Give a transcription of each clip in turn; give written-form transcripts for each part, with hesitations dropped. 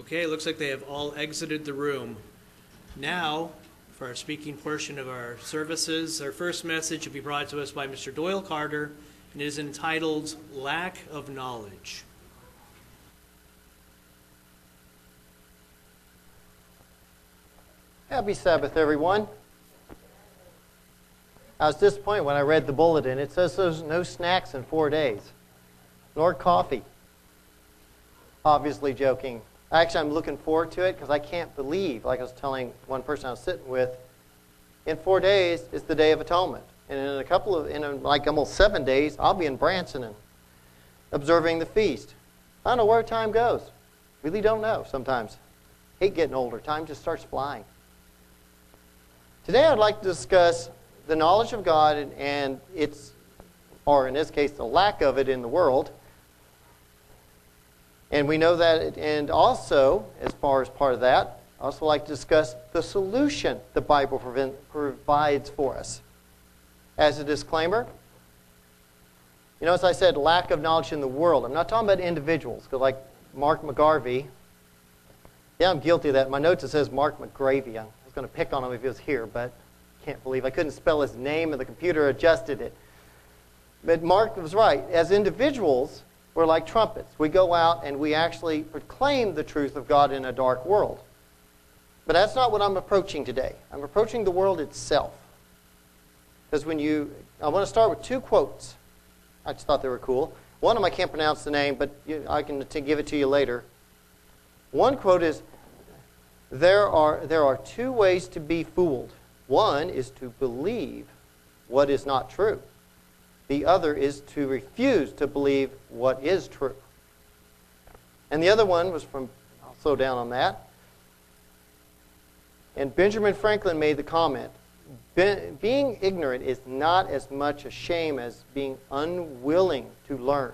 Okay, looks like they have all exited the room. Now, for our speaking portion of our services, our first message will be brought to us by Mr. Doyle Carter, and it is entitled, Lack of Knowledge. Happy Sabbath, everyone. I was disappointed when I read the bulletin. It says there's no snacks in 4 days, nor coffee. Obviously joking. Actually, I'm looking forward to it because I can't believe, like I was telling one person I was sitting with, in 4 days is the Day of Atonement. And in almost 7 days, I'll be in Branson and observing the feast. I don't know where time goes. Really don't know sometimes. Hate getting older. Time just starts flying. Today I'd like to discuss the knowledge of God and its, or in this case, the lack of it in the world. And we know that, and also, as far as part of that, I also like to discuss the solution the Bible provides for us. As a disclaimer, you know, as I said, lack of knowledge in the world. I'm not talking about individuals, because like Mark McGarvey, yeah, I'm guilty of that. In my notes it says Mark McGarvey. I was going to pick on him if he was here, but can't believe I couldn't spell his name, and the computer adjusted it. But Mark was right. As individuals, we're like trumpets. We go out and we actually proclaim the truth of God in a dark world. But that's not what I'm approaching today. I'm approaching the world itself. Because I want to start with two quotes. I just thought they were cool. One of them I can't pronounce the name, but I can give it to you later. One quote is, there are two ways to be fooled. One is to believe what is not true. The other is to refuse to believe what is true. And the other one was from, I'll slow down on that. And Benjamin Franklin made the comment, being ignorant is not as much a shame as being unwilling to learn.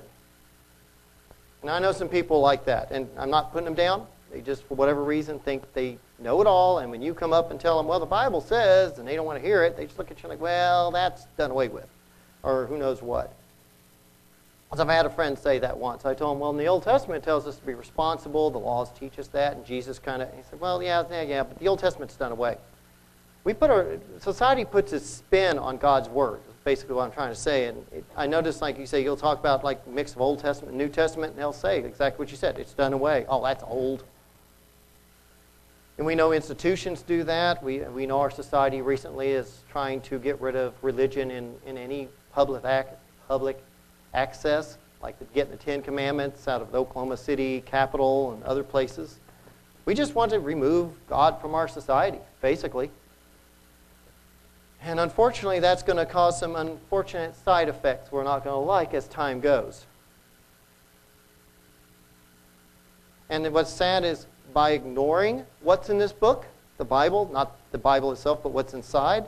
And I know some people like that, and I'm not putting them down. They just, for whatever reason, think they know it all, and when you come up and tell them, well, the Bible says, and they don't want to hear it, they just look at you like, well, that's done away with. Or who knows what. So I've had a friend say that once. I told him, well, in the Old Testament it tells us to be responsible. The laws teach us that. And Jesus kind of, he said, well, yeah, but the Old Testament's done away. Society puts its spin on God's Word, is basically what I'm trying to say. And I noticed, like you say, you'll talk about like mix of Old Testament and New Testament, and they'll say exactly what you said. It's done away. Oh, that's old. And we know institutions do that. We know our society recently is trying to get rid of religion in any public access, like getting the Ten Commandments out of the Oklahoma City Capitol and other places. We just want to remove God from our society, basically. And unfortunately, that's going to cause some unfortunate side effects we're not going to like as time goes. And what's sad is by ignoring what's in this book, the Bible, not the Bible itself, but what's inside,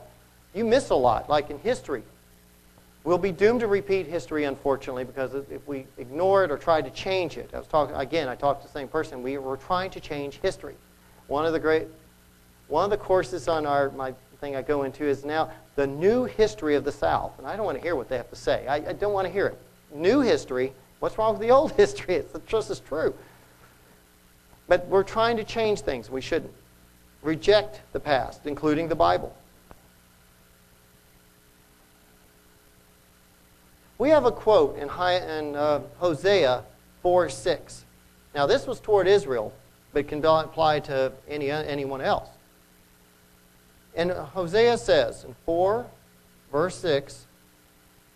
you miss a lot, like in history. We'll be doomed to repeat history, unfortunately, because if we ignore it or try to change it. I talked to the same person. We were trying to change history. One of the courses on my thing I go into is now the new history of the South. And I don't want to hear what they have to say. I don't want to hear it. New history, what's wrong with the old history? It's just as true. But we're trying to change things. We shouldn't. Reject the past, including the Bible. We have a quote in Hosea 4:6. Now, this was toward Israel, but can apply to anyone else. And Hosea says in 4:6,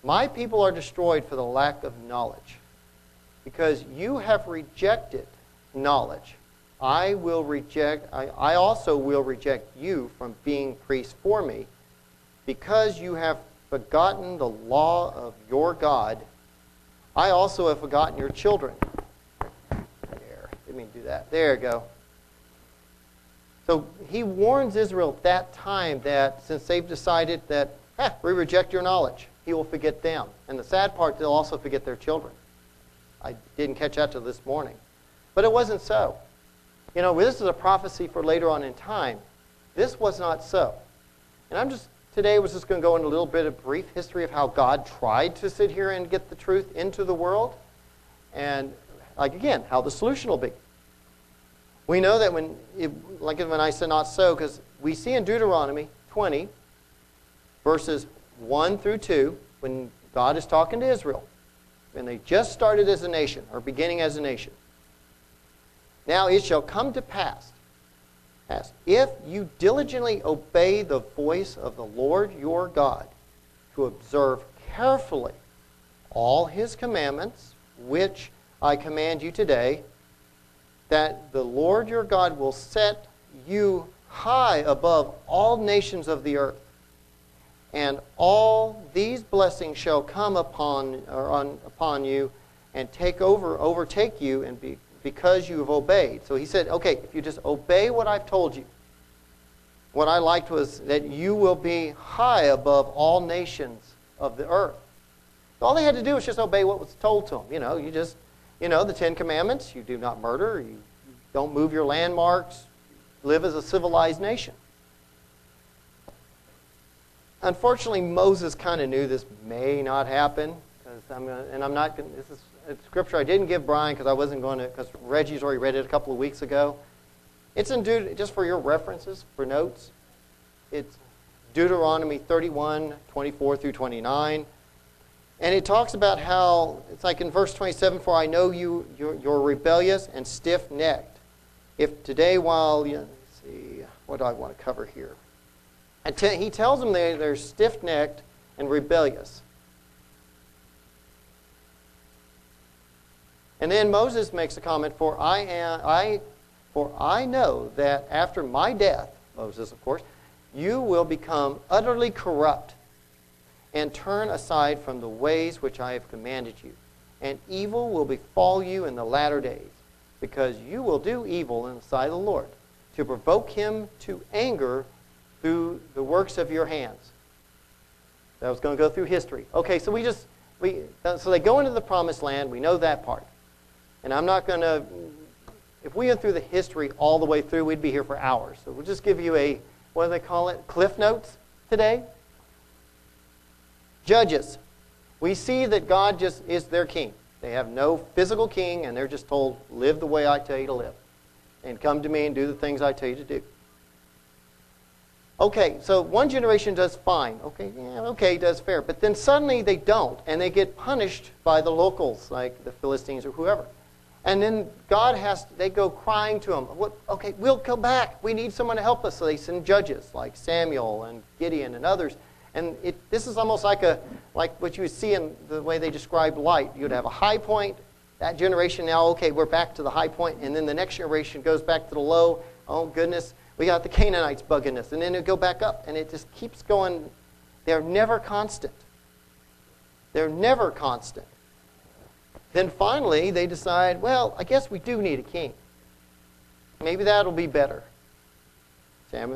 "My people are destroyed for the lack of knowledge. Because you have rejected knowledge, I also will reject you from being priests for me, because you have forgotten the law of your God. I also have forgotten your children." There, didn't mean to do that. There you go. So he warns Israel at that time that since they've decided that, we reject your knowledge, he will forget them. And the sad part, they'll also forget their children. I didn't catch that till this morning. But it wasn't so. You know, this is a prophecy for later on in time. This was not so. And today I was just going to go into a little bit of brief history of how God tried to sit here and get the truth into the world. And, how the solution will be. We know that when, like when I said not so, because we see in Deuteronomy 20, verses 1 through 2, when God is talking to Israel, and they just started as a nation, or beginning as a nation. Now it shall come to pass, if you diligently obey the voice of the Lord your God, to observe carefully all his commandments, which I command you today, that the Lord your God will set you high above all nations of the earth. And all these blessings shall come upon you and overtake you, and because you have obeyed. So he said, okay, if you just obey what I've told you, what I liked was that you will be high above all nations of the earth. All they had to do was just obey what was told to them. You know, you just, you know, the 10 Commandments, you do not murder, you don't move your landmarks, live as a civilized nation. Unfortunately, Moses kind of knew this may not happen, because this is a scripture I didn't give Brian because I wasn't going to, because Reggie's already read it a couple of weeks ago. It's in just for your references, for notes. It's Deuteronomy 31, 24 through 29. And it talks about how, it's like in verse 27, for I know you're rebellious and stiff-necked. If today while, let's see, what do I want to cover here? And he tells them they're stiff-necked and rebellious. And then Moses makes a comment, for I know that after my death, Moses of course, you will become utterly corrupt and turn aside from the ways which I have commanded you. And evil will befall you in the latter days, because you will do evil in the sight of the Lord, to provoke him to anger through the works of your hands. That was going to go through history. Okay, so so they go into the promised land. We know that part. And I'm not going to, if we went through the history all the way through, we'd be here for hours. So we'll just give you a, what do they call it, cliff notes today. Judges. We see that God just is their king. They have no physical king, and they're just told, live the way I tell you to live. And come to me and do the things I tell you to do. Okay, so one generation does fine. Okay, yeah, okay, does fair. But then suddenly they don't, and they get punished by the locals, like the Philistines or whoever. And then God has, they go crying to him, okay, we'll come back. We need someone to help us. So they send judges like Samuel and Gideon and others. And this is almost like what you would see in the way they describe light. You'd have a high point. That generation now, okay, we're back to the high point. And then the next generation goes back to the low. Oh, goodness. We got the Canaanites bugging us, and then it go back up, and it just keeps going. They're never constant. They're never constant. Then finally, they decide, well, I guess we do need a king. Maybe that'll be better.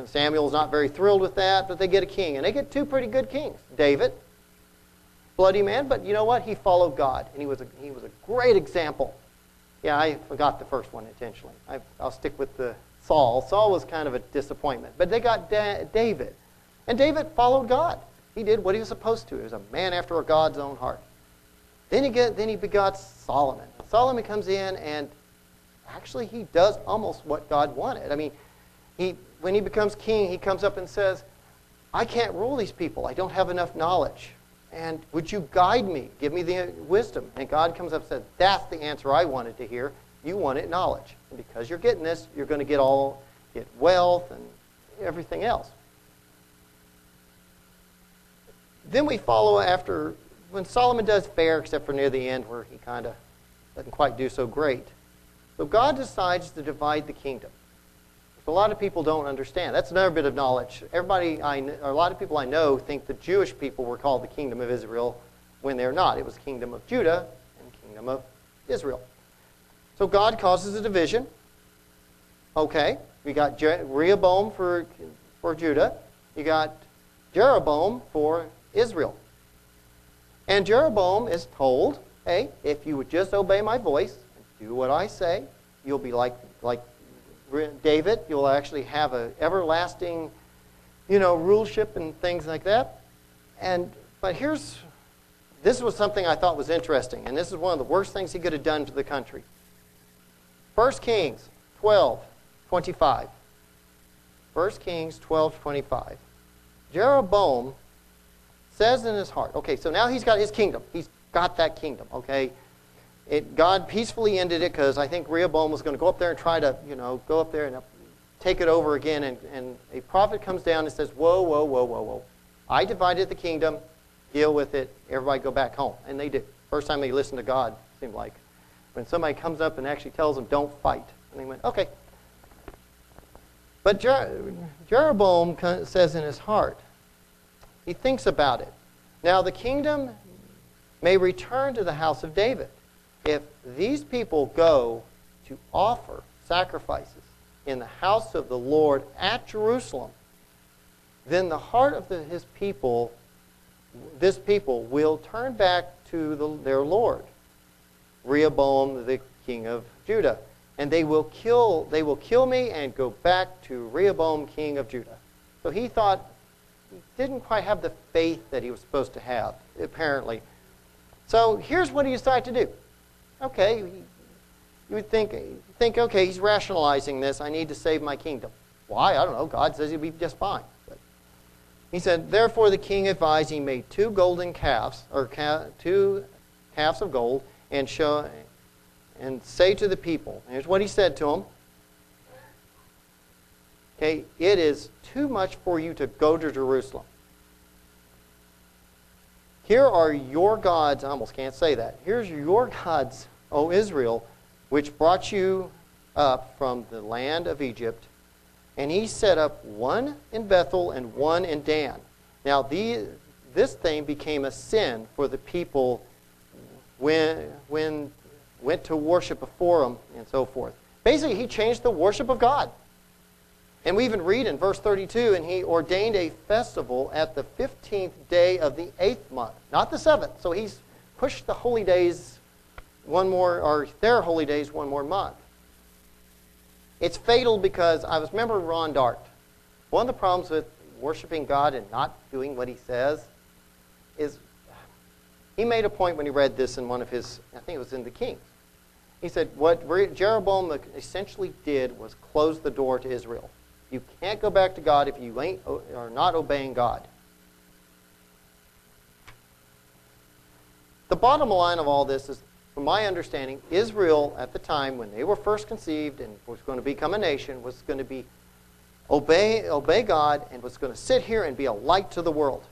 Samuel's not very thrilled with that, but they get a king, and they get two pretty good kings. David, bloody man, but you know what? He followed God, and he was a great example. Yeah, I forgot the first one intentionally. I'll stick with the Saul. Saul was kind of a disappointment. But they got David. And David followed God. He did what he was supposed to. He was a man after God's own heart. Then he begot Solomon. Solomon comes in, and actually he does almost what God wanted. I mean, when he becomes king, he comes up and says, I can't rule these people. I don't have enough knowledge. And would you guide me? Give me the wisdom. And God comes up and says, that's the answer I wanted to hear. You wanted knowledge. And because you're getting this, you're going to get wealth and everything else. Then we follow after, when Solomon does fair, except for near the end where he kind of doesn't quite do so great. So God decides to divide the kingdom, which a lot of people don't understand. That's another bit of knowledge. A lot of people I know think the Jewish people were called the Kingdom of Israel when they're not. It was Kingdom of Judah and Kingdom of Israel. So God causes a division. Okay, we got Rehoboam for Judah. You got Jeroboam for Israel. And Jeroboam is told, hey, if you would just obey my voice and do what I say, you'll be like David. You'll actually have an everlasting, you know, rulership and things like that. But this was something I thought was interesting, and this is one of the worst things he could have done to the country. 1 Kings 12, 25. 1 Kings 12:25. Jeroboam says in his heart, okay, so now he's got his kingdom. He's got that kingdom, okay? God peacefully ended it because I think Rehoboam was going to go up there and try to, go up there and take it over again. And a prophet comes down and says, whoa, whoa, whoa, whoa, whoa. I divided the kingdom. Deal with it. Everybody go back home. And they did. First time they listened to God, it seemed like. When somebody comes up and actually tells them, don't fight. And they went, okay. But Jeroboam says in his heart, he thinks about it. Now the kingdom may return to the house of David if these people go to offer sacrifices in the house of the Lord at Jerusalem. Then the heart of this people will turn back to their Lord, Rehoboam the king of Judah, and they will kill me and go back to Rehoboam king of Judah. So he thought he didn't quite have the faith that he was supposed to have, apparently. So here's what he decided to do. Okay, you would think, okay, he's rationalizing this. I need to save my kingdom. Why? I don't know. God says he'll be just fine. He said, therefore the king advised, he made two golden calves, or two calves of gold, and say to the people, here's what he said to them, okay, it is too much for you to go to Jerusalem. Here are your gods, I almost can't say that, here's your gods, O Israel, which brought you up from the land of Egypt. And he set up one in Bethel and one in Dan. Now this thing became a sin for the people when went to worship before him and so forth. Basically, he changed the worship of God. And we even read in verse 32, and he ordained a festival at the 15th day of the 8th month, not the 7th. So he's pushed the holy days their holy days one more month. It's fatal because I was remembering Ron Dart. One of the problems with worshiping God and not doing what he says is he made a point when he read this in one of his, I think it was in the Kings. He said what Jeroboam essentially did was close the door to Israel. You can't go back to God if you are not obeying God. The bottom line of all this is, from my understanding, Israel at the time when they were first conceived and was going to become a nation was going to be obey God and was going to sit here and be a light to the world.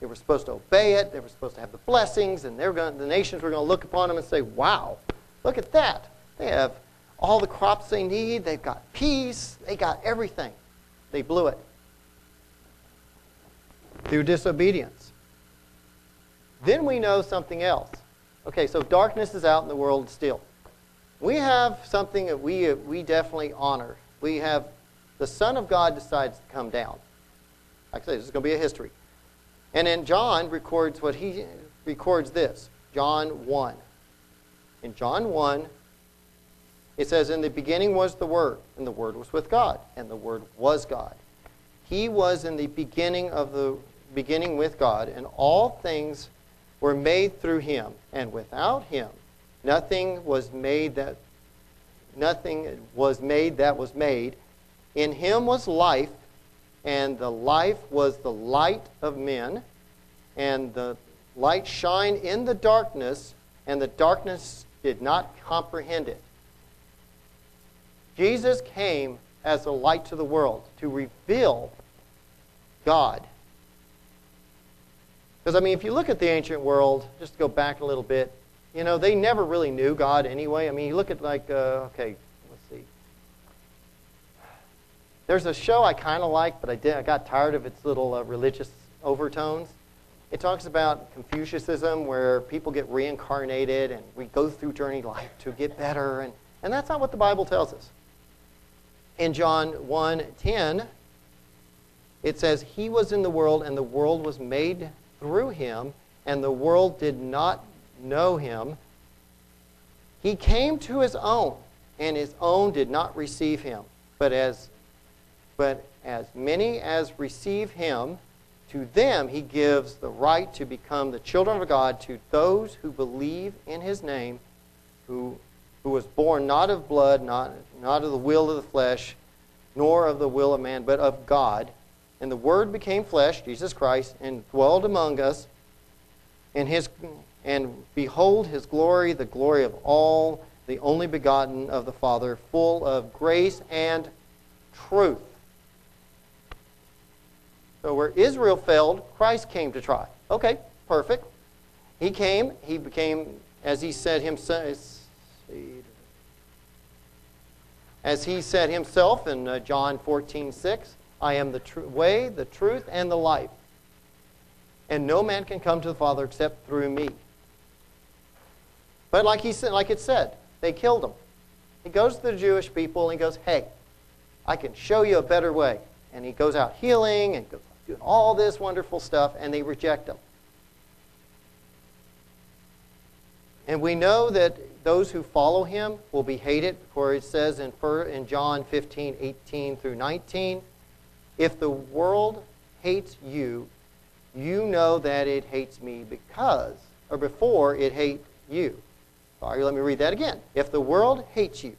They were supposed to obey it. They were supposed to have the blessings, and the nations were going to look upon them and say, wow, look at that. They have all the crops they need. They've got peace. They got everything. They blew it through disobedience. Then we know something else. Okay, so darkness is out in the world still. We have something that we definitely honor. We have the Son of God decides to come down. Like I said, this is going to be a history. And then John records this. John 1. In John 1, it says, in the beginning was the Word, and the Word was with God, and the Word was God. He was in the beginning with God, and all things were made through him, and without him nothing was made that was made. In him was life, and the life was the light of men, and the light shined in the darkness, and the darkness did not comprehend it. Jesus came as a light to the world to reveal God. Because, I mean, if you look at the ancient world, just to go back a little bit, they never really knew God anyway. I mean, you look at okay, let's see. There's a show I kind of like, but I got tired of its little religious overtones. It talks about Confucianism, where people get reincarnated and we go through journey life to get better. And that's not what the Bible tells us. In John 1:10, it says, he was in the world, and the world was made through him, and the world did not know him. He came to his own, and his own did not receive him. But as many as receive him, to them he gives the right to become the children of God, to those who believe in his name, who was born not of blood, not not of the will of the flesh, nor of the will of man, but of God. And the Word became flesh, Jesus Christ, and dwelled among us. And behold his glory, the glory of all, the only begotten of the Father, full of grace and truth. So where Israel failed, Christ came to try. Okay, perfect. He came, he became, as he said himself, in John 14:6, I am the way, the truth, and the life. And no man can come to the Father except through me. But like he said, like it said, they killed him. He goes to the Jewish people and he goes, hey, I can show you a better way. And he goes out healing and goes doing all this wonderful stuff, and they reject him. And we know that those who follow him will be hated, for it says in John 15:18-19, if the world hates you, you know that it hates me because, or before it hate you. Sorry, let me read that again. If the world hates you,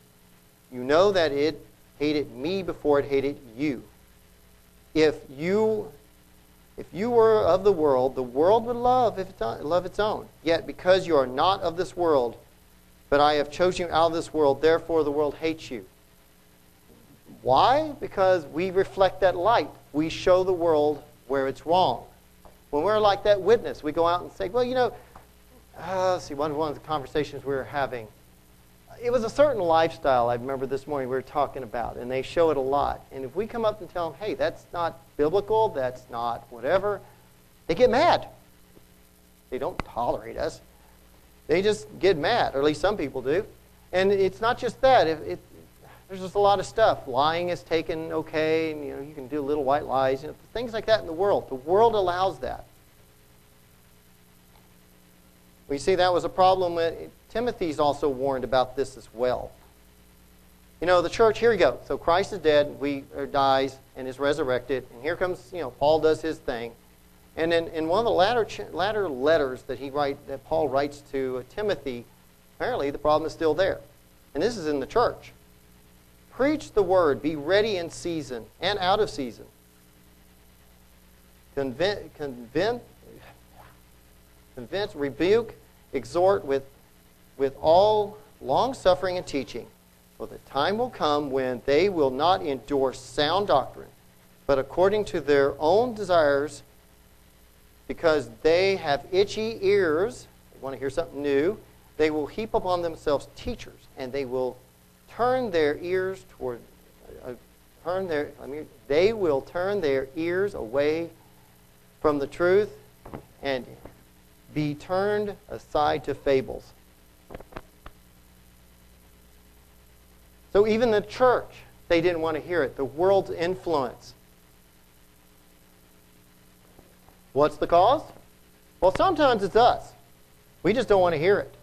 you know that it hated me before it hated you. If you were of the world would love its own. Yet because you are not of this world, but I have chosen you out of this world, therefore the world hates you. Why? Because we reflect that light. We show the world where it's wrong. When we're like that witness, we go out and say, well, you know, see, one of the conversations we were having, it was a certain lifestyle I remember this morning we were talking about, and they show it a lot. And if we come up and tell them, hey, that's not biblical, that's not whatever, they get mad. They don't tolerate us. They just get mad, or at least some people do. And it's not just that. There's just a lot of stuff. Lying is taken okay, and you can do little white lies, things like that in the world. The world allows that. We see that was a problem. Timothy's also warned about this as well. You know, the church, here we go. So Christ is dead, dies, and is resurrected. And here comes, Paul does his thing. And then in one of the latter letters that Paul writes to Timothy, apparently the problem is still there. And this is in the church. Preach the word, be ready in season and out of season. Convince, rebuke, exhort with all long-suffering and teaching. For the time will come when they will not endure sound doctrine, but according to their own desires, because they have itchy ears, they want to hear something new, they will heap upon themselves teachers, and they will turn their ears away from the truth and be turned aside to fables. So even the church, they didn't want to hear it. The world's influence. What's the cause? Well, sometimes it's us. We just don't want to hear it.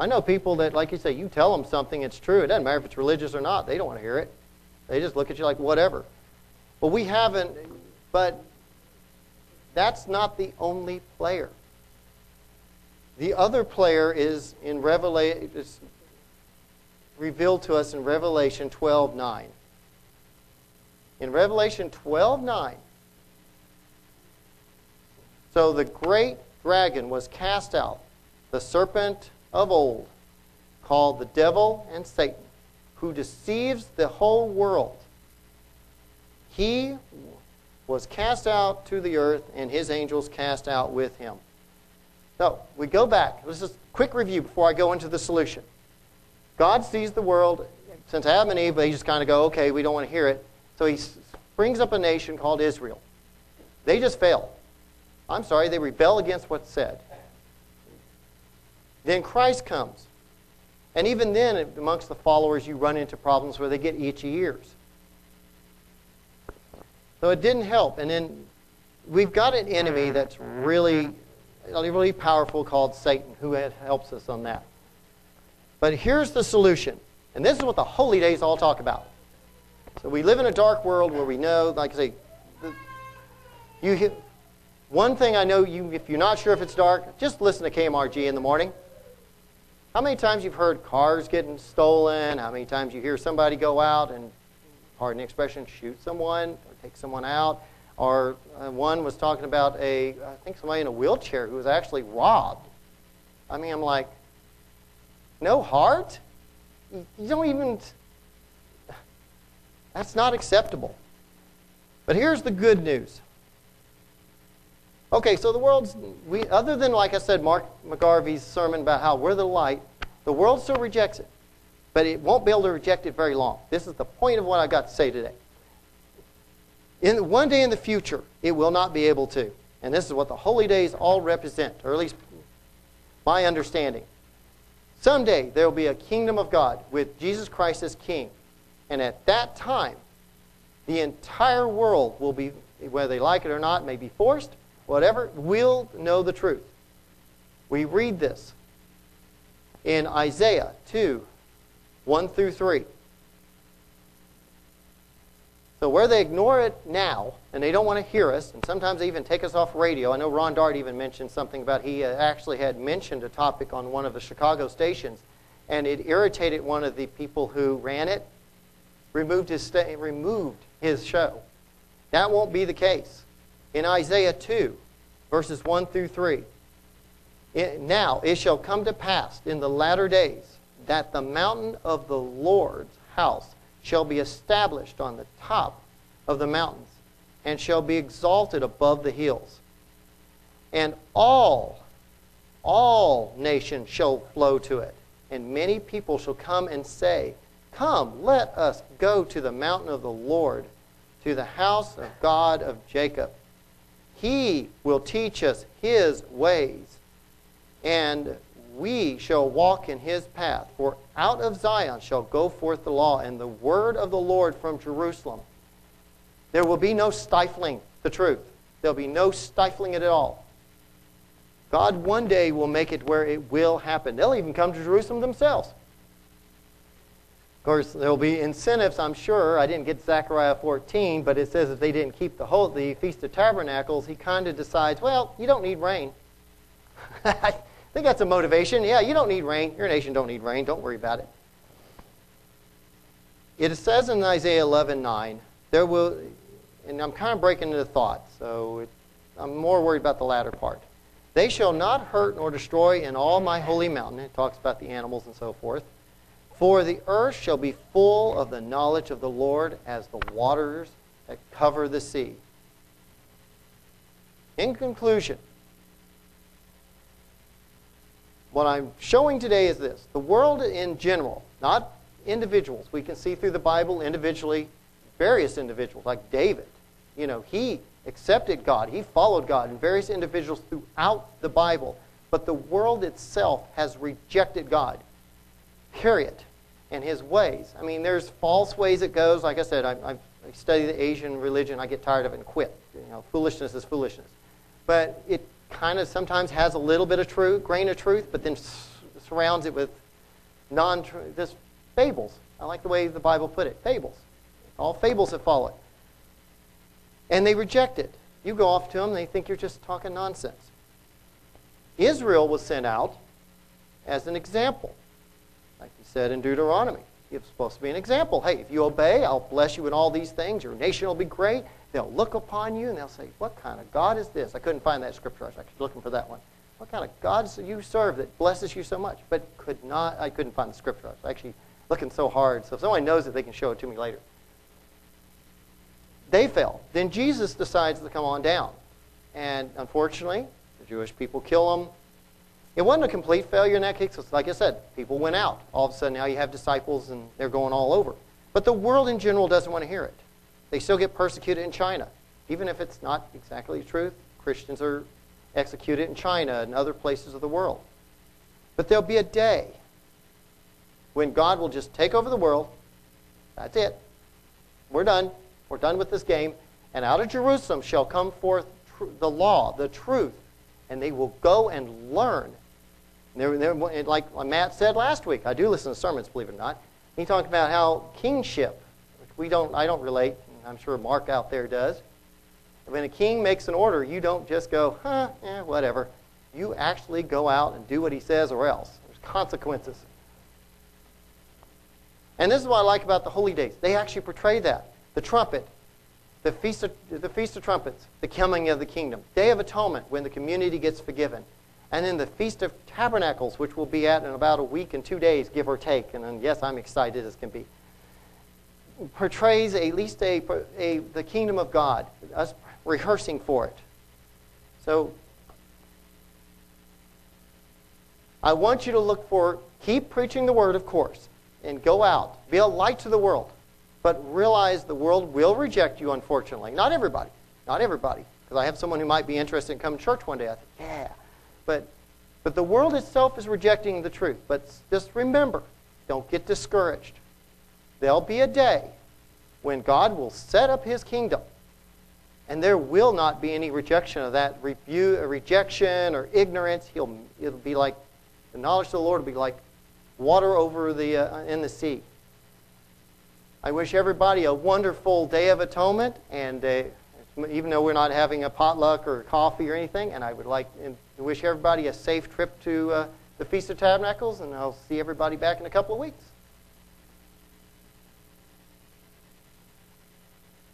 I know people that, like you say, you tell them something, it's true. It doesn't matter if it's religious or not. They don't want to hear it. They just look at you like, whatever. Well, we haven't, but that's not the only player. The other player is revealed to us in Revelation 12:9. In Revelation 12:9, so the great dragon was cast out, the serpent of old, called the devil and Satan, who deceives the whole world. He was cast out to the earth, and his angels cast out with him. So we go back. This is a quick review before I go into the solution. God sees the world since Adam and Eve, but he just kind of go, okay, we don't want to hear it. So he brings up a nation called Israel. They just fail. I'm sorry, they rebel against what's said. Then Christ comes. And even then, amongst the followers, you run into problems where they get itchy ears. So it didn't help. And then we've got an enemy that's really, really powerful called Satan, who helps us on that. But here's the solution. And this is what the Holy Days all talk about. So we live in a dark world where we know, like I say, one thing I know, if you're not sure if it's dark, just listen to KMRG in the morning. How many times you've heard cars getting stolen? How many times you hear somebody go out and, pardon the expression, shoot someone or take someone out? Or one was talking about I think somebody in a wheelchair who was actually robbed. I mean, I'm like, no heart? You don't even, that's not acceptable. But here's the good news. Okay, so the world's, other than, like I said, Mark McGarvey's sermon about how we're the light, the world still rejects it. But it won't be able to reject it very long. This is the point of what I got to say today. One day in the future, it will not be able to. And this is what the holy days all represent, or at least my understanding. Someday, there will be a kingdom of God with Jesus Christ as king. And at that time, the entire world will be, whether they like it or not, may be forced, whatever, will know the truth. We read this in Isaiah 2, 1 through 3. So where they ignore it now, and they don't want to hear us, and sometimes they even take us off radio. I know Ron Dart even mentioned something about he actually had mentioned a topic on one of the Chicago stations, and it irritated one of the people who ran it, removed his show. That won't be the case. In Isaiah 2, verses 1 through 3, now it shall come to pass in the latter days that the mountain of the Lord's house shall be established on the top of the mountains and shall be exalted above the hills. And all nations shall flow to it. And many people shall come and say, come, let us go to the mountain of the Lord, to the house of God of Jacob. He will teach us his ways, and we shall walk in his path. For out of Zion shall go forth the law and the word of the Lord from Jerusalem. There will be no stifling the truth. There will be no stifling it at all. God one day will make it where it will happen. They'll even come to Jerusalem themselves. Of course, there will be incentives, I'm sure. I didn't get Zechariah 14, but it says if they didn't keep the Feast of Tabernacles, he kind of decides, well, you don't need rain. I think that's a motivation. Yeah, you don't need rain. Your nation don't need rain. Don't worry about it. It says in Isaiah 11:9, there will, and I'm kind of breaking into thought, so I'm more worried about the latter part. They shall not hurt nor destroy in all my holy mountain. It talks about the animals and so forth. For the earth shall be full of the knowledge of the Lord as the waters that cover the sea. In conclusion, what I'm showing today is this. The world in general, not individuals. We can see through the Bible individually, various individuals like David. You know, he accepted God. He followed God and various individuals throughout the Bible. But the world itself has rejected God. Period. And his ways. I mean, there's false ways it goes. Like I said, I study the Asian religion. I get tired of it and quit. You know, foolishness is foolishness. But it kind of sometimes has a little bit of truth, grain of truth, but then surrounds it with non-truth, just fables. I like the way the Bible put it. Fables. All fables that follow it. And they reject it. You go off to them, they think you're just talking nonsense. Israel was sent out as an example. Like he said in Deuteronomy, it's supposed to be an example. Hey, if you obey, I'll bless you in all these things. Your nation will be great. They'll look upon you and they'll say, what kind of God is this? I couldn't find that scripture. I was actually looking for that one. What kind of God do you serve that blesses you so much? But I couldn't find the scripture. I was actually looking so hard. So if someone knows it, they can show it to me later. They fell. Then Jesus decides to come on down. And unfortunately, the Jewish people kill him. It wasn't a complete failure in that case. Like I said, people went out. All of a sudden now you have disciples and they're going all over. But the world in general doesn't want to hear it. They still get persecuted in China. Even if it's not exactly the truth, Christians are executed in China and other places of the world. But there'll be a day when God will just take over the world. That's it. We're done. We're done with this game. And out of Jerusalem shall come forth the law, the truth. And they will go and learn. Like Matt said last week, I do listen to sermons, believe it or not. He talked about how kingship, which I don't relate, and I'm sure Mark out there does. When a king makes an order, you don't just go, whatever. You actually go out and do what he says or else. There's consequences. And this is what I like about the Holy Days. They actually portray that. The trumpet, the Feast of Trumpets, the coming of the kingdom. Day of Atonement, when the community gets forgiven. And then the Feast of Tabernacles, which we'll be at in about a week and 2 days, give or take. And yes, I'm excited as can be. Portrays at least the kingdom of God, us rehearsing for it. So I want you to look for, keep preaching the word, of course, and go out. Be a light to the world. But realize the world will reject you, unfortunately. Not everybody. Not everybody. Because I have someone who might be interested in coming to church one day. I think, yeah. But the world itself is rejecting the truth. But just remember, don't get discouraged. There'll be a day when God will set up his kingdom. And there will not be any rejection of that, rejection or ignorance. It'll be like, the knowledge of the Lord will be like water over in the sea. I wish everybody a wonderful Day of Atonement, and even though we're not having a potluck or coffee or anything, and I would like and wish everybody a safe trip to the Feast of Tabernacles, and I'll see everybody back in a couple of weeks.